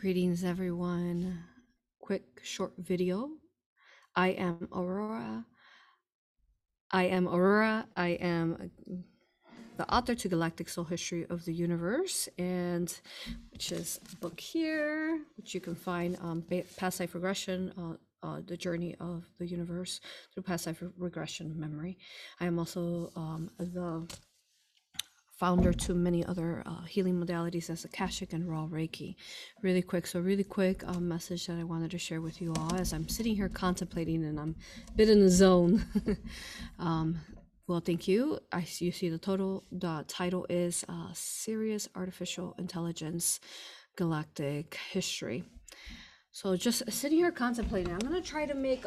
Greetings everyone. Quick short video. I am Aurora. I am the author to Galactic Soul History of the Universe, and which is a book here, which you can find on past life regression, the journey of the universe through past life regression memory. I am also the founder to many other healing modalities as Akashic and Raw Reiki. Really quick message that I wanted to share with you all as I'm sitting here contemplating and I'm a bit in the zone. Well, thank you. You see the title is Sirius Artificial Intelligence Galactic History. So just sitting here contemplating. I'm gonna try to make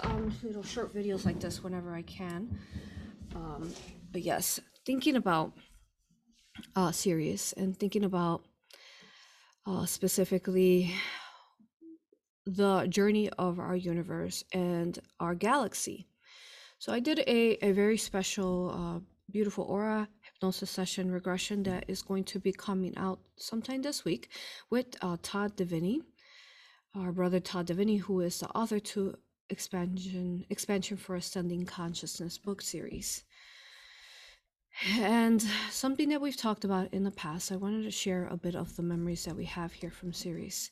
short videos like this whenever I can. But yes, thinking about Sirius and thinking about specifically the journey of our universe and our galaxy. So I did a very special, beautiful aura hypnosis session regression that is going to be coming out sometime this week with Todd Deviney, our brother Todd Deviney, who is the author to expansion for Ascending Consciousness book series. And something that we've talked about in the past, I wanted to share a bit of the memories that we have here from Sirius,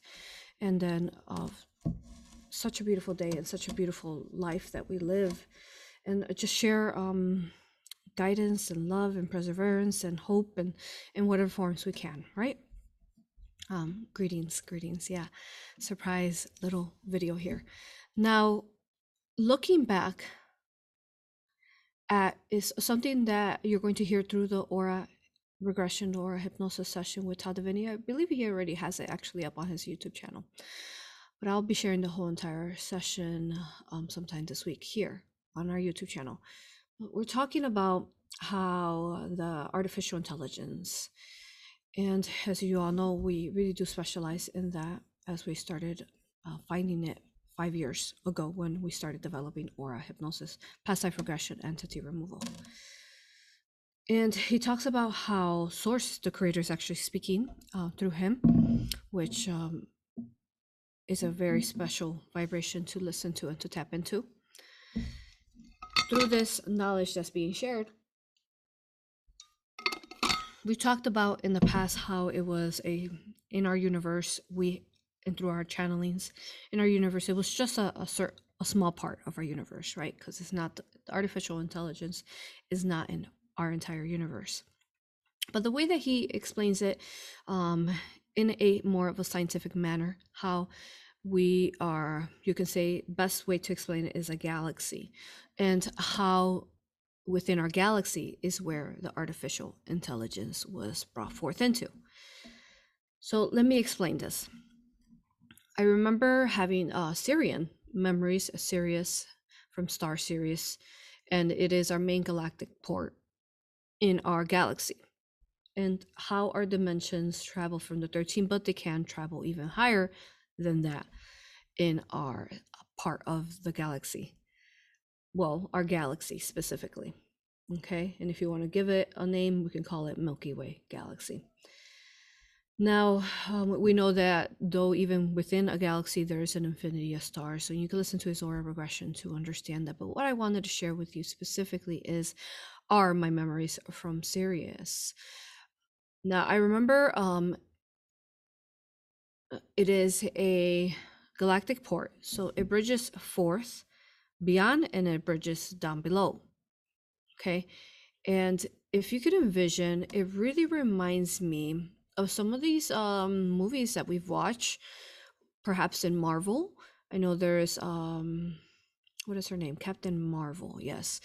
and then of such a beautiful day and such a beautiful life that we live, and just share guidance and love and perseverance and hope and in whatever forms we can, right? Greetings. Yeah, surprise little video here. Now, looking back at is something that you're going to hear through the aura regression or hypnosis session with Todd Deviney. I believe he already has it actually up on his YouTube channel, but I'll be sharing the whole entire session sometime this week here on our YouTube channel. We're talking about how the artificial intelligence, and as you all know, we really do specialize in that, as we started finding it 5 years ago when we started developing aura hypnosis, past life regression, entity removal. And he talks about how source, the creator, is actually speaking through him, which is a very special vibration to listen to and to tap into. Through this knowledge that's being shared, we talked about in the past how it was in our universe, and through our channelings in our universe, it was just a small part of our universe, right? Because it's not the artificial intelligence is not in our entire universe. But the way that he explains it in a more of a scientific manner, how we are, you can say, best way to explain it is a galaxy, and how within our galaxy is where the artificial intelligence was brought forth into. So let me explain this. I remember having Sirian memories, Sirius from Star Sirius, and it is our main galactic port in our galaxy, and how our dimensions travel from the 13, but they can travel even higher than that in our part of the galaxy. Well, our galaxy specifically, okay? And if you want to give it a name, we can call it Milky Way galaxy. Now, we know that though even within a galaxy, there is an infinity of stars. So you can listen to his aura regression to understand that. But what I wanted to share with you specifically are my memories from Sirius. Now, I remember it is a galactic port. So it bridges forth beyond and it bridges down below. Okay. And if you could envision, it really reminds me of some of these movies that we've watched, perhaps in Marvel. I know there's what is her name, Captain Marvel, yes,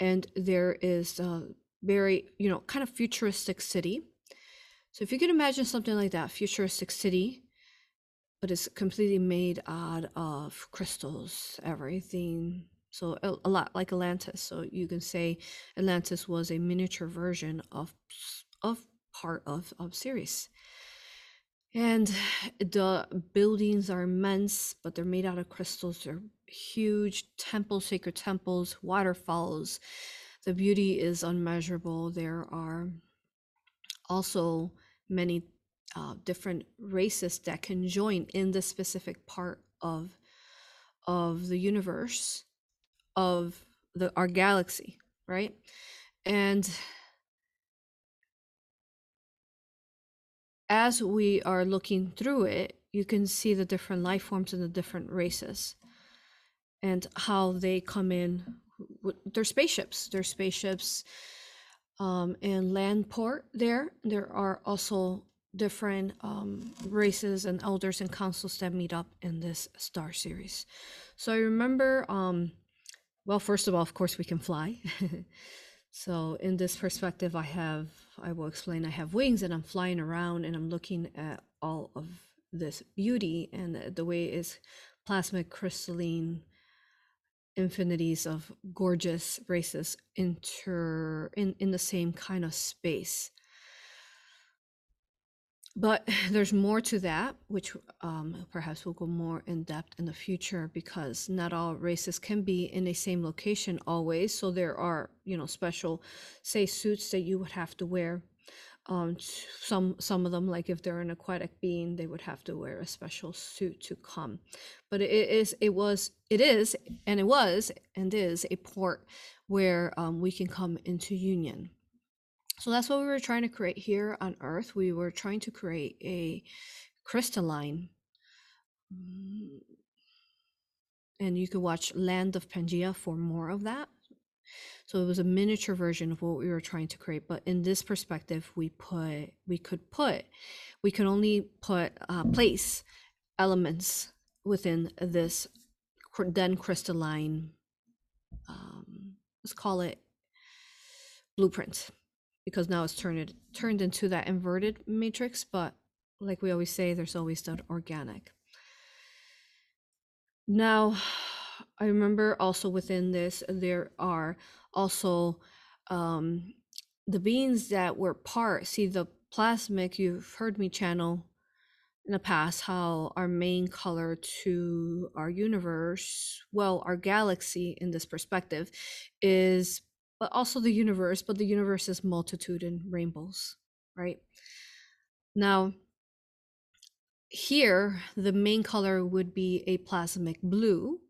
and there is a very kind of futuristic city. So if you can imagine something like that, futuristic city, but it's completely made out of crystals, everything. So a lot like Atlantis. So you can say Atlantis was a miniature version of part of Sirius, and the buildings are immense, but they're made out of crystals. They're huge temples, sacred temples, waterfalls. The beauty is unmeasurable. There are also many different races that can join in the specific part of the universe, of our galaxy, right? And as we are looking through it, you can see the different life forms and the different races and how they come in with their spaceships. Their spaceships and land port there. There are also different races and elders and councils that meet up in this star series. So I remember, well, first of all, of course, we can fly. So in this perspective, I will explain, I have wings and I'm flying around and I'm looking at all of this beauty and the way is plasmic, crystalline, infinities of gorgeous races in the same kind of space. But there's more to that, which perhaps we'll go more in depth in the future, because not all races can be in the same location always. So there are, you know, special, say, suits that you would have to wear. Some of them, like if they're an aquatic being, they would have to wear a special suit to come. But it is a port where we can come into union. So that's what we were trying to create here on Earth. We were trying to create a crystalline, and you could watch Land of Pangea for more of that. So it was a miniature version of what we were trying to create, but in this perspective, we could only place elements within this then crystalline, let's call it blueprint. Because now it's turned into that inverted matrix, but like we always say, there's always that organic. Now, I remember also within this, there are also the beings that were part, see the plasmic, you've heard me channel in the past how our main color to our universe, well, our galaxy in this perspective is, but also the universe, but the universe is multitude and rainbows, right? Now, here, the main color would be a plasmic blue,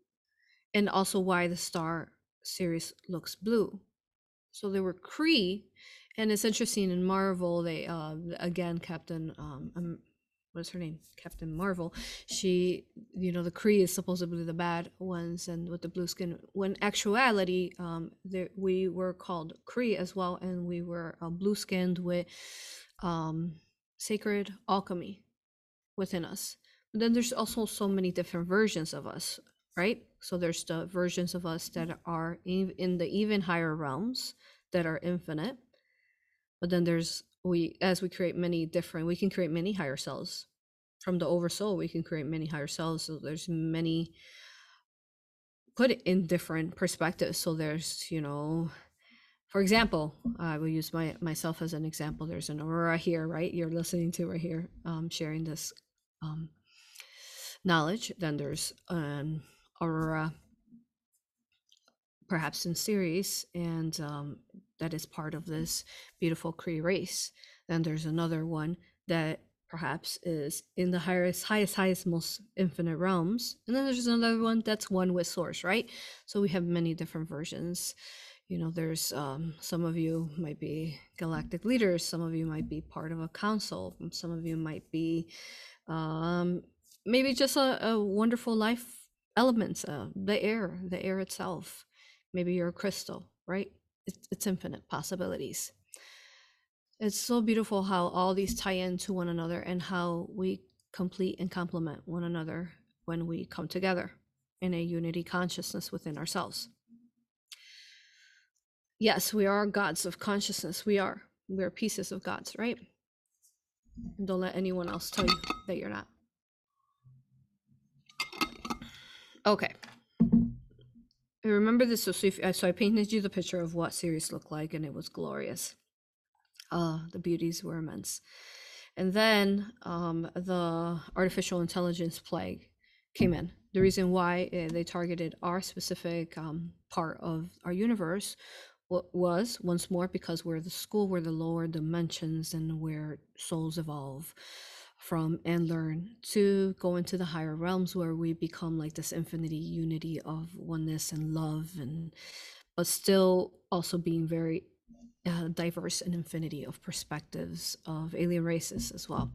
and also why the star series looks blue. So there were Kree, and it's interesting in Marvel, they, again, Captain Marvel, she, you know, the Kree is supposedly the bad ones and with the blue skin, when actuality we were called Kree as well, and we were blue skinned with sacred alchemy within us. But then there's also so many different versions of us, right? So there's the versions of us that are in the even higher realms that are infinite, but then there's we can create many higher selves. From the oversoul, we can create many higher selves. So there's many put in different perspectives. So there's, you know, for example, I will use myself as an example. There's an aurora here, right? You're listening to right here, sharing this knowledge. Then there's an aurora, perhaps in Sirius, and that is part of this beautiful Kree race. Then there's another one that perhaps is in the highest, most infinite realms. And then there's another one that's one with source, right? So we have many different versions. You know, there's some of you might be galactic leaders. Some of you might be part of a council. Some of you might be maybe just a wonderful life elements, the air itself. Maybe you're a crystal, right? It's infinite possibilities. It's so beautiful how all these tie into one another and how we complete and complement one another when we come together in a unity consciousness within ourselves. Yes, we are gods of consciousness. We're pieces of gods, right? And don't let anyone else tell you that you're not. Okay. I remember this, so I painted you the picture of what Sirius looked like, and it was glorious. The beauties were immense. And then the artificial intelligence plague came in. The reason why they targeted our specific part of our universe was, once more, because we're the school, we're the lower dimensions, and where souls evolve from and learn to go into the higher realms, where we become like this infinity unity of oneness and love, and but still also being very diverse and infinity of perspectives of alien races as well.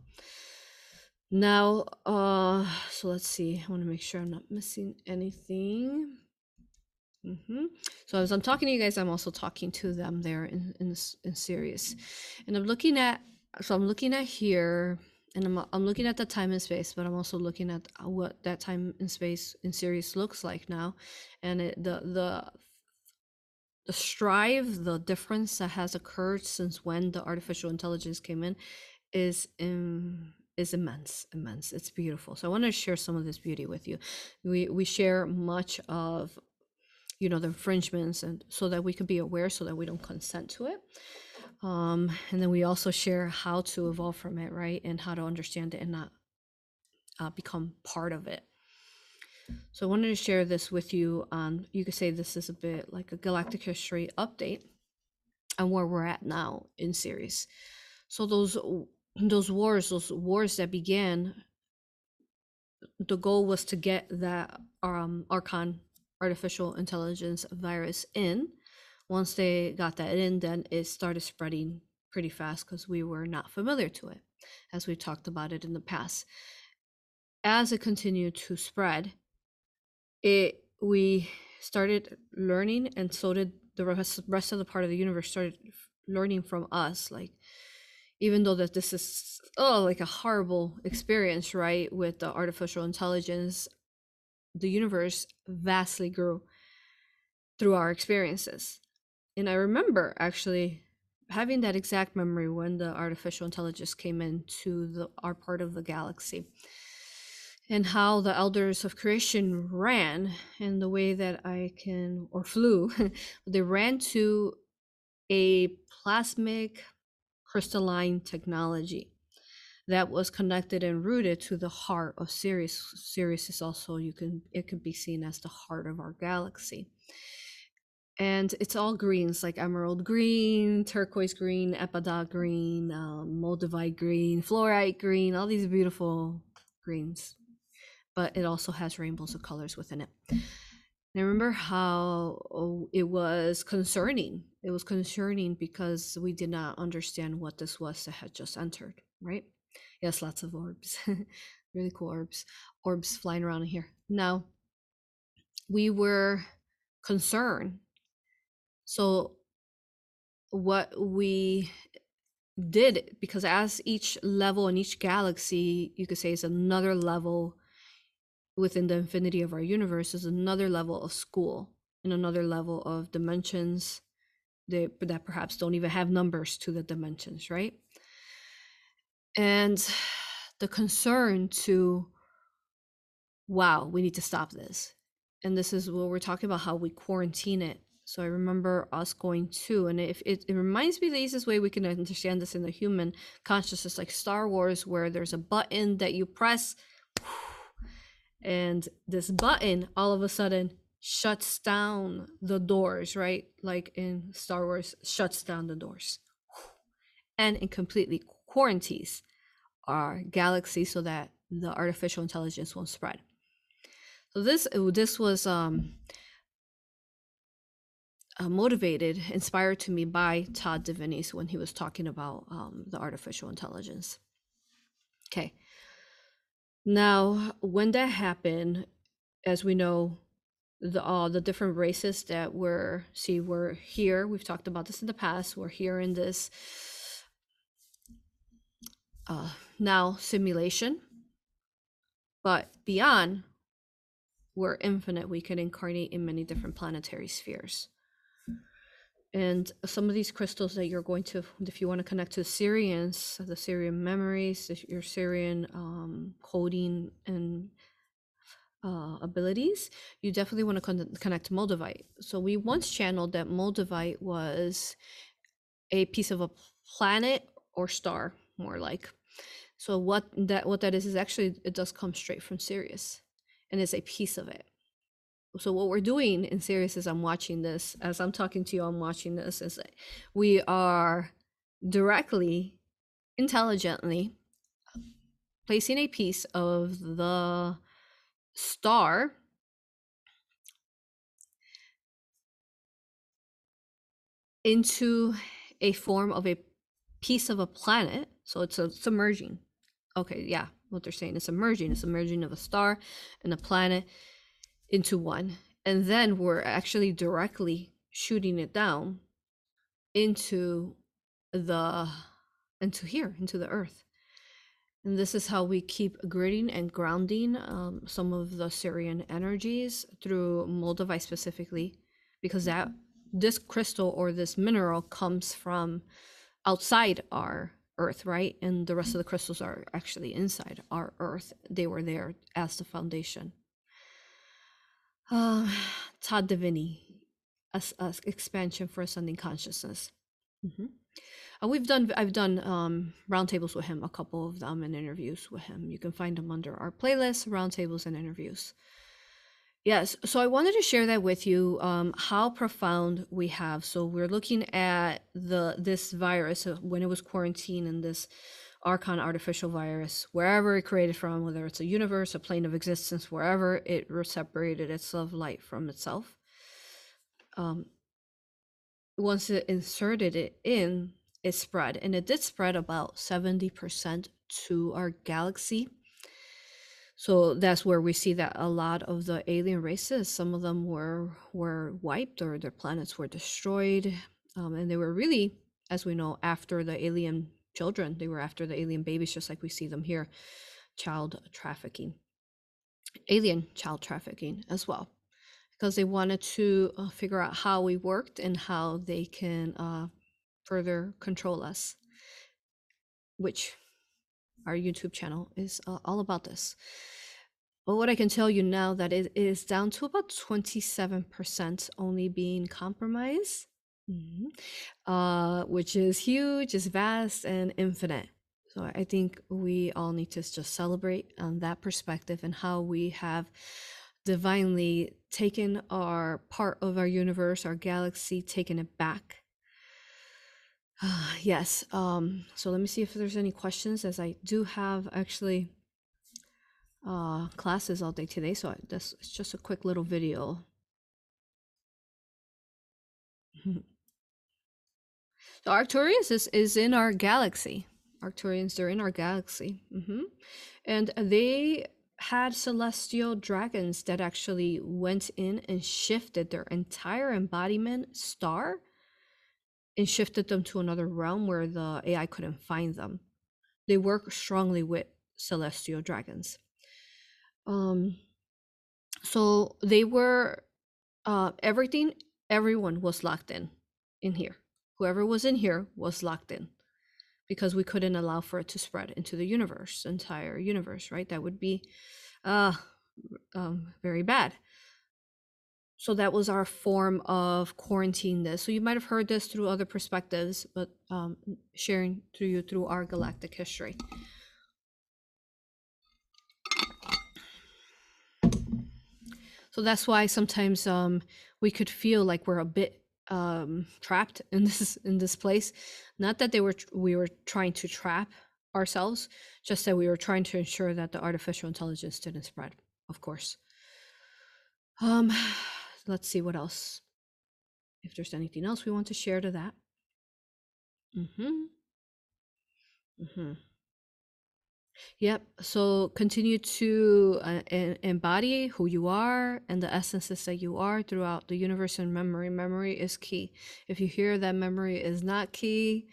Now, so let's see, I want to make sure I'm not missing anything. So as I'm talking to you guys, I'm also talking to them there in Sirius, and I'm looking at, so I'm looking at here, and I'm looking at the time and space, but I'm also looking at what that time and space in Sirius looks like now, and it, the strive, the difference that has occurred since when the artificial intelligence came in is immense. It's beautiful. So I want to share some of this beauty with you. We share much of, you know, the infringements, and so that we could be aware, so that we don't consent to it. And then we also share how to evolve from it, right? And how to understand it and not become part of it. So I wanted to share this with you. You could say this is a bit like a galactic history update on where we're at now in Sirius. So those wars that began, the goal was to get that Archon artificial intelligence virus in. Once they got that in, then it started spreading pretty fast because we were not familiar to it, as we've talked about it in the past. As it continued to spread, we started learning, and so did the rest of the part of the universe started learning from us, like, even though that this is like a horrible experience, right, with the artificial intelligence, the universe vastly grew through our experiences. And I remember actually having that exact memory when the artificial intelligence came into our part of the galaxy, and how the elders of creation ran, and the way that I can, or flew, they ran to a plasmic crystalline technology that was connected and rooted to the heart of Sirius. Sirius is also, it could be seen as the heart of our galaxy. And it's all greens, like emerald green, turquoise green, epidote green, Moldavite green, fluorite green, all these beautiful greens. But it also has rainbows of colors within it. And I remember how it was concerning. It was concerning because we did not understand what this was that had just entered, right? Yes, lots of orbs, really cool orbs flying around in here. Now, we were concerned. So what we did, because as each level in each galaxy, you could say, is another level within the infinity of our universe, is another level of school and another level of dimensions that perhaps don't even have numbers to the dimensions, right? And the concern to, wow, we need to stop this. And this is what we're talking about, how we quarantine it. So I remember us going to, and if it reminds me the easiest way we can understand this in the human consciousness, like Star Wars, where there's a button that you press, and this button all of a sudden shuts down the doors, right? Like in Star Wars, shuts down the doors. And it completely quarantines our galaxy so that the artificial intelligence won't spread. So this was motivated, inspired to me by Todd Deviney when he was talking about the artificial intelligence. Okay. Now, when that happened, as we know, the different races that were here. We've talked about this in the past. We're here in this now simulation, but beyond, we're infinite. We can incarnate in many different planetary spheres. And some of these crystals that you're going to, if you want to connect to Syrians, the Syrian memories, your Syrian coding and abilities, you definitely want to connect to Moldavite. So we once channeled that Moldavite was a piece of a planet or star, more like. So what that is actually, it does come straight from Sirius, and it's a piece of it. So what we're doing in Sirius is, I'm watching this as I'm talking to you, I'm watching this as we are directly, intelligently placing a piece of the star into a form of a piece of a planet. So it's a submerging. Okay, yeah, what they're saying is submerging. It's a merging of a star and a planet into one. And then we're actually directly shooting it down into here, into the earth. And this is how we keep gridding and grounding some of the Syrian energies through Moldavite specifically, because that this crystal or this mineral comes from outside our earth, right? And the rest of the crystals are actually inside our earth. They were there as the foundation. Todd Deviney, expansion for ascending consciousness. Mm-hmm. I've done roundtables with him, a couple of them, and interviews with him. You can find them under our playlist, roundtables and interviews. Yes, so I wanted to share that with you, how profound we have. So we're looking at this virus when it was quarantined, and this Archon artificial virus, wherever it created from, whether it's a universe, a plane of existence, wherever it separated its love light from itself. Once it inserted it in, it spread, and it did spread about 70% to our galaxy. So that's where we see that a lot of the alien races, some of them were wiped, or their planets were destroyed. And they were really, as we know, after the alien children. They were after the alien babies, just like we see them here. Child trafficking. Alien child trafficking as well. Because they wanted to figure out how we worked and how they can further control us. Which our YouTube channel is all about this. But what I can tell you now, that it is down to about 27% only being compromised, which is huge, is vast, and infinite. So I think we all need to just celebrate on that perspective, and how we have divinely taken our part of our universe, our galaxy, taken it back. Yes. So let me see if there's any questions, as I do have actually classes all day today. So it's just a quick little video. So Arcturians is in our galaxy. Arcturians, they're in our galaxy. And they had celestial dragons that actually went in and shifted their entire embodiment star, and shifted them to another realm where the AI couldn't find them. They work strongly with celestial dragons. So they were, everyone was locked in here. Whoever was in here was locked in, because we couldn't allow for it to spread into the universe, entire universe, right? That would be very bad. So that was our form of quarantine this. So you might have heard this through other perspectives, but sharing to you through our galactic history. So that's why sometimes we could feel like we're a bit trapped in this place. Not that we were trying to trap ourselves, just that we were trying to ensure that the artificial intelligence didn't spread, of course. Let's see what else, if there's anything else we want to share to that. Yep, so continue to embody who you are and the essences that you are throughout the universe, and memory. Memory is key. If you hear that memory is not key,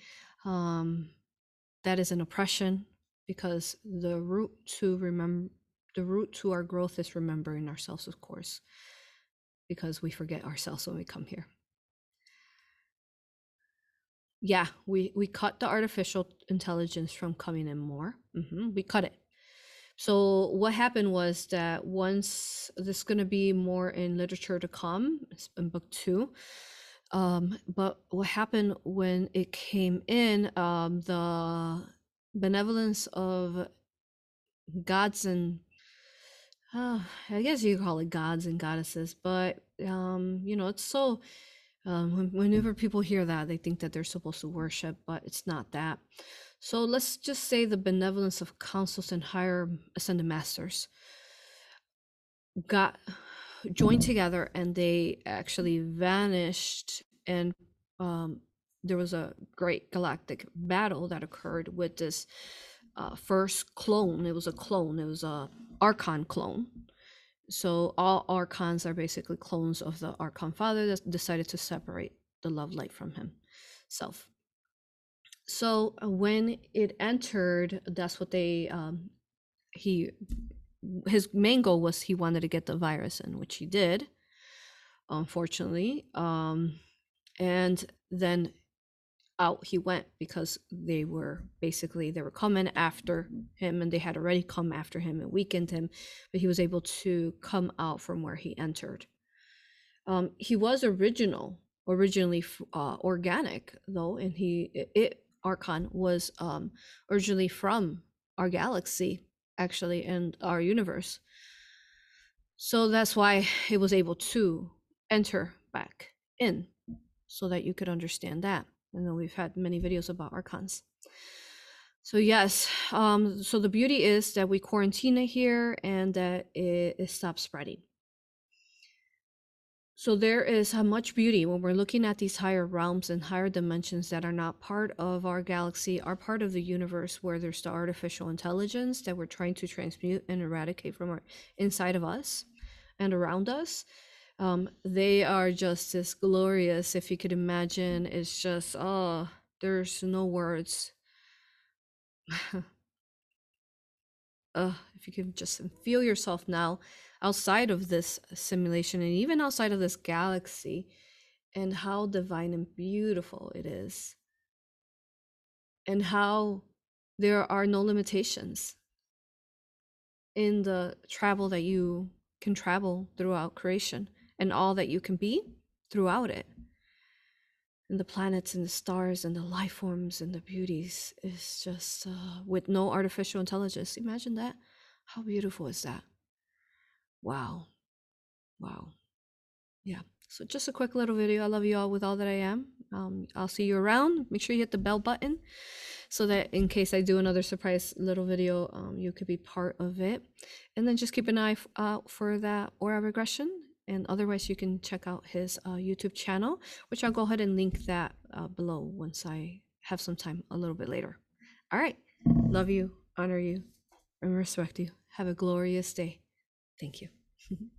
that is an oppression, because the root to remember, the root to our growth is remembering ourselves, of course, because we forget ourselves when we come here. Yeah, we cut the artificial intelligence from coming in more. We cut it. So what happened was that once, this is going to be more in literature to come, it's in book 2. But what happened when it came in, the benevolence of gods and I guess you call it gods and goddesses, but you know, it's so whenever people hear that, they think that they're supposed to worship, but it's not that. So let's just say the benevolence of councils and higher ascended masters got joined together, and they actually vanished, and there was a great galactic battle that occurred with this first clone. It was a clone. It was a Archon clone. So all Archons are basically clones of the Archon Father that decided to separate the love light from himself. So when it entered, that's what they his main goal was, he wanted to get the virus in, which he did, unfortunately, and then out he went, because they were coming after him, and they had already come after him and weakened him, but he was able to come out from where he entered. He was originally organic though, and Archon was originally from our galaxy, actually, and our universe, so that's why it was able to enter back in, so that you could understand that. And then we've had many videos about Archons. So yes, so the beauty is that we quarantine it here, and that it stops spreading. So there is much beauty when we're looking at these higher realms and higher dimensions that are not part of our galaxy, are part of the universe, where there's the artificial intelligence that we're trying to transmute and eradicate from our inside of us and around us. They are just as glorious, if you could imagine. It's just, oh, there's no words. If you can just feel yourself now outside of this simulation, and even outside of this galaxy, and how divine and beautiful it is, and how there are no limitations in the travel that you can travel throughout creation, and all that you can be throughout it, and the planets and the stars and the life forms and the beauties is just with no artificial intelligence. Imagine that. How beautiful is that? Wow. Yeah, so just a quick little video. I love you all with all that I am. I'll see you around. Make sure you hit the bell button, so that in case I do another surprise little video, you could be part of it. And then just keep an eye out for that aura regression, and otherwise you can check out his YouTube channel, which I'll go ahead and link that below once I have some time a little bit later. All right, love you, honor you, and respect you. Have a glorious day. Thank you.